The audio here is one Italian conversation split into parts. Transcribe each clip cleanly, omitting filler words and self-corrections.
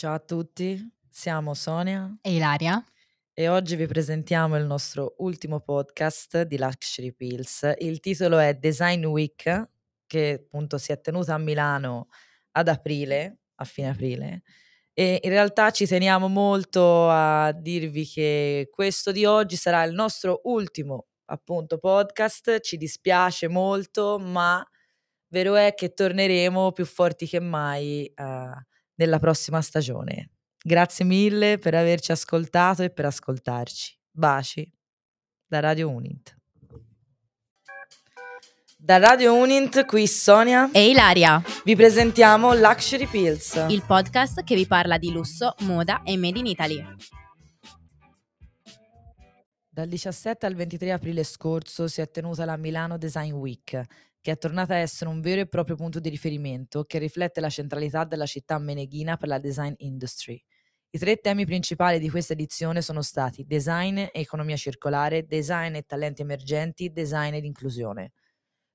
Ciao a tutti, siamo Sonia e Ilaria e oggi vi presentiamo il nostro ultimo podcast di Luxury Pills. Il titolo è Design Week, che appunto si è tenuta a Milano a fine aprile, e in realtà ci teniamo molto a dirvi che questo di oggi sarà il nostro ultimo appunto podcast. Ci dispiace molto, ma vero è che torneremo più forti che mai nella prossima stagione. Grazie mille per averci ascoltato e per ascoltarci. Baci da Radio Unint. Da Radio Unint, qui Sonia e Ilaria. Vi presentiamo Luxury Pills, il podcast che vi parla di lusso, moda e made in Italy. Dal 17 al 23 aprile scorso si è tenuta la Milano Design Week, che è tornata a essere un vero e proprio punto di riferimento che riflette la centralità della città meneghina per la design industry. I tre temi principali di questa edizione sono stati design e economia circolare, design e talenti emergenti, design ed inclusione.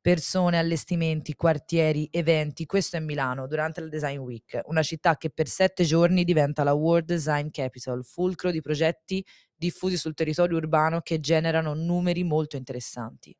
Persone, allestimenti, quartieri, eventi, questo è Milano durante la Design Week, una città che per 7 giorni diventa la World Design Capital, fulcro di progetti diffusi sul territorio urbano che generano numeri molto interessanti.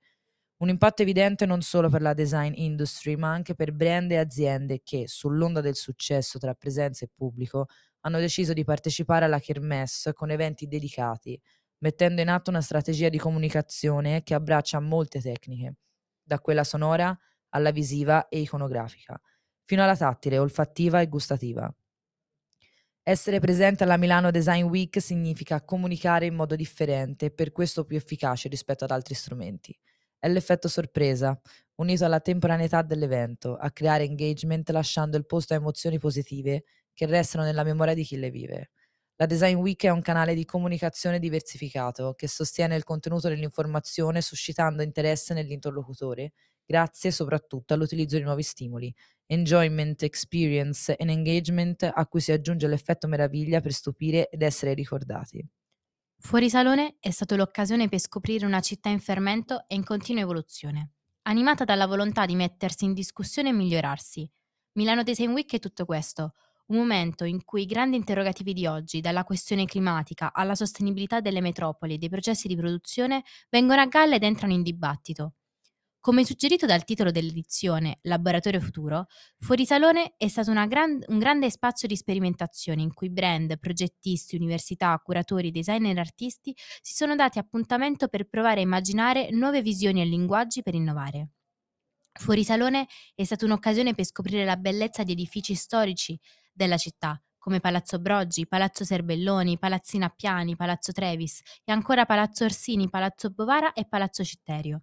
Un impatto evidente non solo per la design industry, ma anche per brand e aziende che, sull'onda del successo tra presenza e pubblico, hanno deciso di partecipare alla Kermesse con eventi dedicati, mettendo in atto una strategia di comunicazione che abbraccia molte tecniche, da quella sonora alla visiva e iconografica, fino alla tattile, olfattiva e gustativa. Essere presente alla Milano Design Week significa comunicare in modo differente e per questo più efficace rispetto ad altri strumenti. È l'effetto sorpresa, unito alla temporaneità dell'evento, a creare engagement lasciando il posto a emozioni positive che restano nella memoria di chi le vive. La Design Week è un canale di comunicazione diversificato che sostiene il contenuto dell'informazione suscitando interesse nell'interlocutore, grazie soprattutto all'utilizzo di nuovi stimoli, enjoyment, experience and engagement a cui si aggiunge l'effetto meraviglia per stupire ed essere ricordati. Fuori Salone è stato l'occasione per scoprire una città in fermento e in continua evoluzione, animata dalla volontà di mettersi in discussione e migliorarsi. Milano Design Week è tutto questo, un momento in cui i grandi interrogativi di oggi, dalla questione climatica alla sostenibilità delle metropoli e dei processi di produzione, vengono a galla ed entrano in dibattito. Come suggerito dal titolo dell'edizione, Laboratorio Futuro, Fuori Salone è stato un grande spazio di sperimentazione in cui brand, progettisti, università, curatori, designer e artisti si sono dati appuntamento per provare a immaginare nuove visioni e linguaggi per innovare. Fuori Salone è stata un'occasione per scoprire la bellezza di edifici storici della città, come Palazzo Broggi, Palazzo Serbelloni, Palazzina Appiani, Palazzo Treves e ancora Palazzo Orsini, Palazzo Bovara e Palazzo Citterio,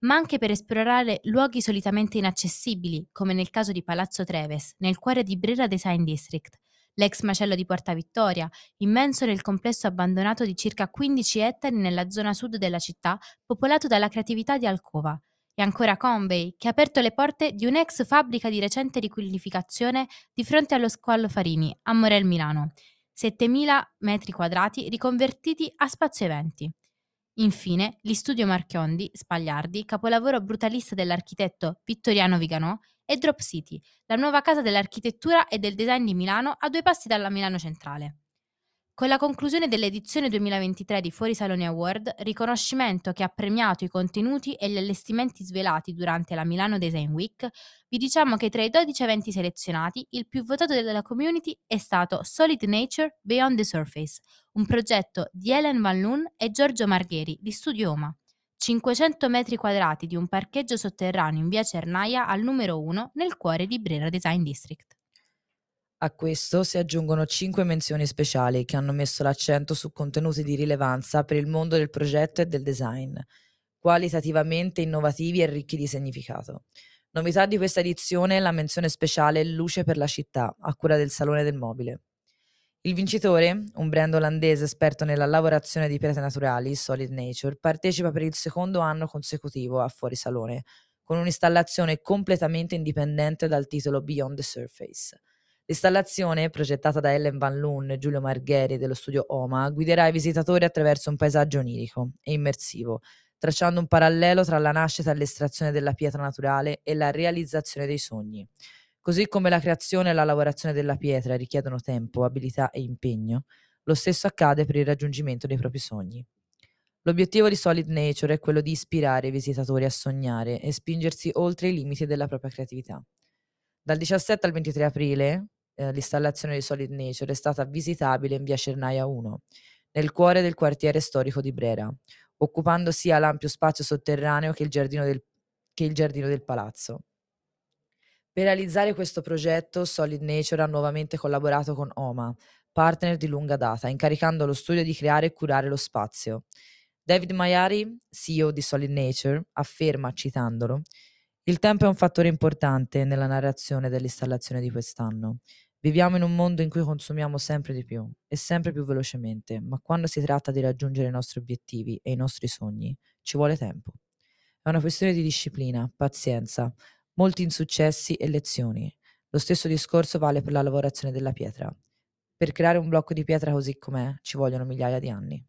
ma anche per esplorare luoghi solitamente inaccessibili, come nel caso di Palazzo Treves, nel cuore di Brera Design District, l'ex macello di Porta Vittoria, immenso nel complesso abbandonato di circa 15 ettari nella zona sud della città, popolato dalla creatività di Alcova, e ancora Convey, che ha aperto le porte di un'ex fabbrica di recente riqualificazione di fronte allo squallo Farini, a Morel Milano, 7.000 metri quadrati riconvertiti a spazio eventi. Infine, gli studio Marchiondi, Spagliardi, capolavoro brutalista dell'architetto Vittoriano Viganò, e Drop City, la nuova casa dell'architettura e del design di Milano a 2 passi dalla Milano Centrale. Con la conclusione dell'edizione 2023 di Fuori Saloni Award, riconoscimento che ha premiato i contenuti e gli allestimenti svelati durante la Milano Design Week, vi diciamo che tra i 12 eventi selezionati, il più votato della community è stato Solid Nature Beyond the Surface, un progetto di Ellen Van Loon e Giorgio Margheri di Studio OMA, 500 metri quadrati di un parcheggio sotterraneo in via Cernaia al numero 1 nel cuore di Brera Design District. A questo si aggiungono 5 menzioni speciali che hanno messo l'accento su contenuti di rilevanza per il mondo del progetto e del design, qualitativamente innovativi e ricchi di significato. Novità di questa edizione è la menzione speciale Luce per la città, a cura del Salone del Mobile. Il vincitore, un brand olandese esperto nella lavorazione di pietre naturali, Solid Nature, partecipa per il 2° anno consecutivo a Fuori Salone, con un'installazione completamente indipendente dal titolo Beyond the Surface. L'installazione, progettata da Ellen Van Loon e Giulio Margheri dello studio OMA, guiderà i visitatori attraverso un paesaggio onirico e immersivo, tracciando un parallelo tra la nascita e l'estrazione della pietra naturale e la realizzazione dei sogni, Così come la creazione e la lavorazione della pietra richiedono tempo, abilità e impegno, lo stesso accade per il raggiungimento dei propri sogni. L'obiettivo di Solid Nature è quello di ispirare i visitatori a sognare e spingersi oltre i limiti della propria creatività. Dal 17 al 23 aprile l'installazione di Solid Nature è stata visitabile in via Cernaia 1, nel cuore del quartiere storico di Brera, occupando sia l'ampio spazio sotterraneo che il giardino del palazzo. Per realizzare questo progetto, Solid Nature ha nuovamente collaborato con OMA, partner di lunga data, incaricando lo studio di creare e curare lo spazio. David Mahyari, CEO di Solid Nature, afferma, citandolo: «Il tempo è un fattore importante nella narrazione dell'installazione di quest'anno. Viviamo in un mondo in cui consumiamo sempre di più e sempre più velocemente, ma quando si tratta di raggiungere i nostri obiettivi e i nostri sogni, ci vuole tempo. È una questione di disciplina, pazienza, molti insuccessi e lezioni. Lo stesso discorso vale per la lavorazione della pietra. Per creare un blocco di pietra così com'è ci vogliono migliaia di anni».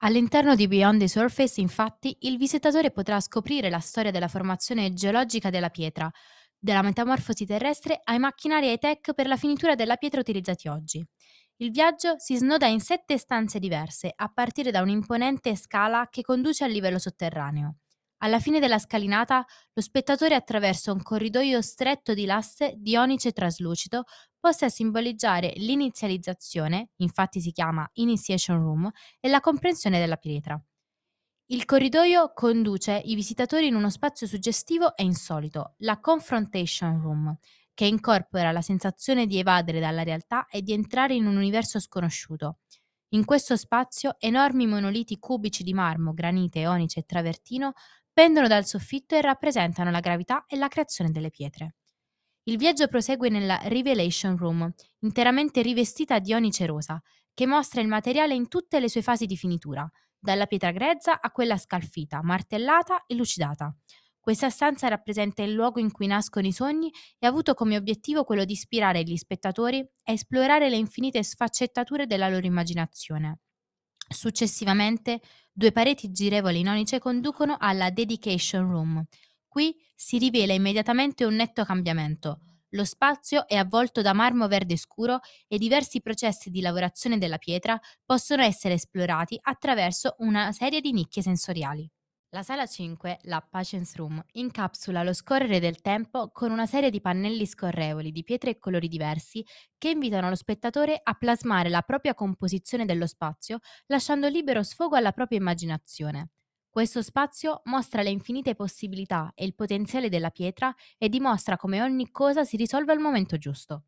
All'interno di Beyond the Surface, infatti, il visitatore potrà scoprire la storia della formazione geologica della pietra, dalla metamorfosi terrestre ai macchinari high-tech per la finitura della pietra utilizzati oggi. Il viaggio si snoda in 7 stanze diverse, a partire da un'imponente scala che conduce al livello sotterraneo. Alla fine della scalinata, lo spettatore attraverso un corridoio stretto di lasse dionice traslucido possa simboleggiare l'inizializzazione, infatti si chiama Initiation Room, e la comprensione della pietra. Il corridoio conduce i visitatori in uno spazio suggestivo e insolito, la Confrontation Room, che incorpora la sensazione di evadere dalla realtà e di entrare in un universo sconosciuto. In questo spazio, enormi monoliti cubici di marmo, granite, onice e travertino pendono dal soffitto e rappresentano la gravità e la creazione delle pietre. Il viaggio prosegue nella Revelation Room, interamente rivestita di onice rosa, che mostra il materiale in tutte le sue fasi di finitura, dalla pietra grezza a quella scalfita, martellata e lucidata. Questa stanza rappresenta il luogo in cui nascono i sogni e ha avuto come obiettivo quello di ispirare gli spettatori a esplorare le infinite sfaccettature della loro immaginazione. Successivamente, 2 pareti girevoli in onice conducono alla Dedication Room. Qui si rivela immediatamente un netto cambiamento. Lo spazio è avvolto da marmo verde scuro e diversi processi di lavorazione della pietra possono essere esplorati attraverso una serie di nicchie sensoriali. La sala 5, la Patience Room, incapsula lo scorrere del tempo con una serie di pannelli scorrevoli di pietre e colori diversi che invitano lo spettatore a plasmare la propria composizione dello spazio, lasciando libero sfogo alla propria immaginazione. Questo spazio mostra le infinite possibilità e il potenziale della pietra e dimostra come ogni cosa si risolve al momento giusto.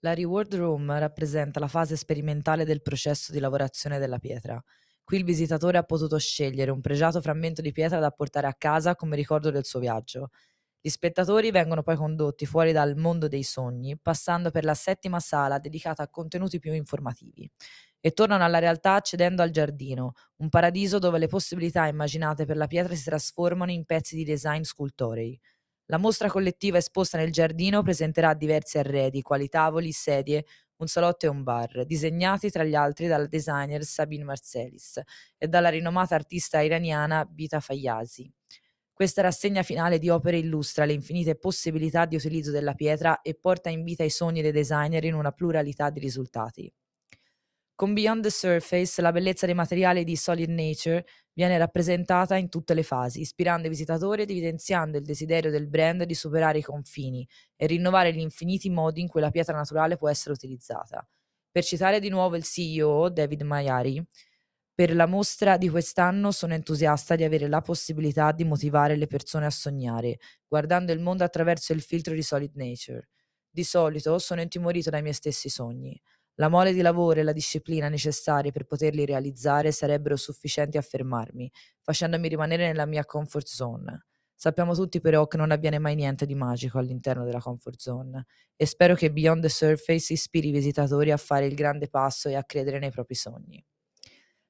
La Reward Room rappresenta la fase sperimentale del processo di lavorazione della pietra. Qui il visitatore ha potuto scegliere un pregiato frammento di pietra da portare a casa come ricordo del suo viaggio. Gli spettatori vengono poi condotti fuori dal mondo dei sogni, passando per la 7ª sala dedicata a contenuti più informativi, e tornano alla realtà accedendo al giardino, un paradiso dove le possibilità immaginate per la pietra si trasformano in pezzi di design scultorei. La mostra collettiva esposta nel giardino presenterà diversi arredi, quali tavoli, sedie, un salotto e un bar, disegnati tra gli altri dalla designer Sabine Marcellis e dalla rinomata artista iraniana Bita Fayyazi. Questa rassegna finale di opere illustra le infinite possibilità di utilizzo della pietra e porta in vita i sogni dei designer in una pluralità di risultati. Con Beyond the Surface, la bellezza dei materiali di Solid Nature viene rappresentata in tutte le fasi, ispirando i visitatori ed evidenziando il desiderio del brand di superare i confini e rinnovare gli infiniti modi in cui la pietra naturale può essere utilizzata. Per citare di nuovo il CEO, David Mahyari, «Per la mostra di quest'anno sono entusiasta di avere la possibilità di motivare le persone a sognare, guardando il mondo attraverso il filtro di Solid Nature. Di solito sono intimorito dai miei stessi sogni. La mole di lavoro e la disciplina necessarie per poterli realizzare sarebbero sufficienti a fermarmi, facendomi rimanere nella mia comfort zone. Sappiamo tutti però che non avviene mai niente di magico all'interno della comfort zone e spero che Beyond the Surface ispiri i visitatori a fare il grande passo e a credere nei propri sogni».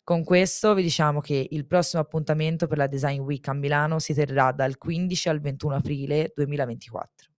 Con questo vi diciamo che il prossimo appuntamento per la Design Week a Milano si terrà dal 15 al 21 aprile 2024.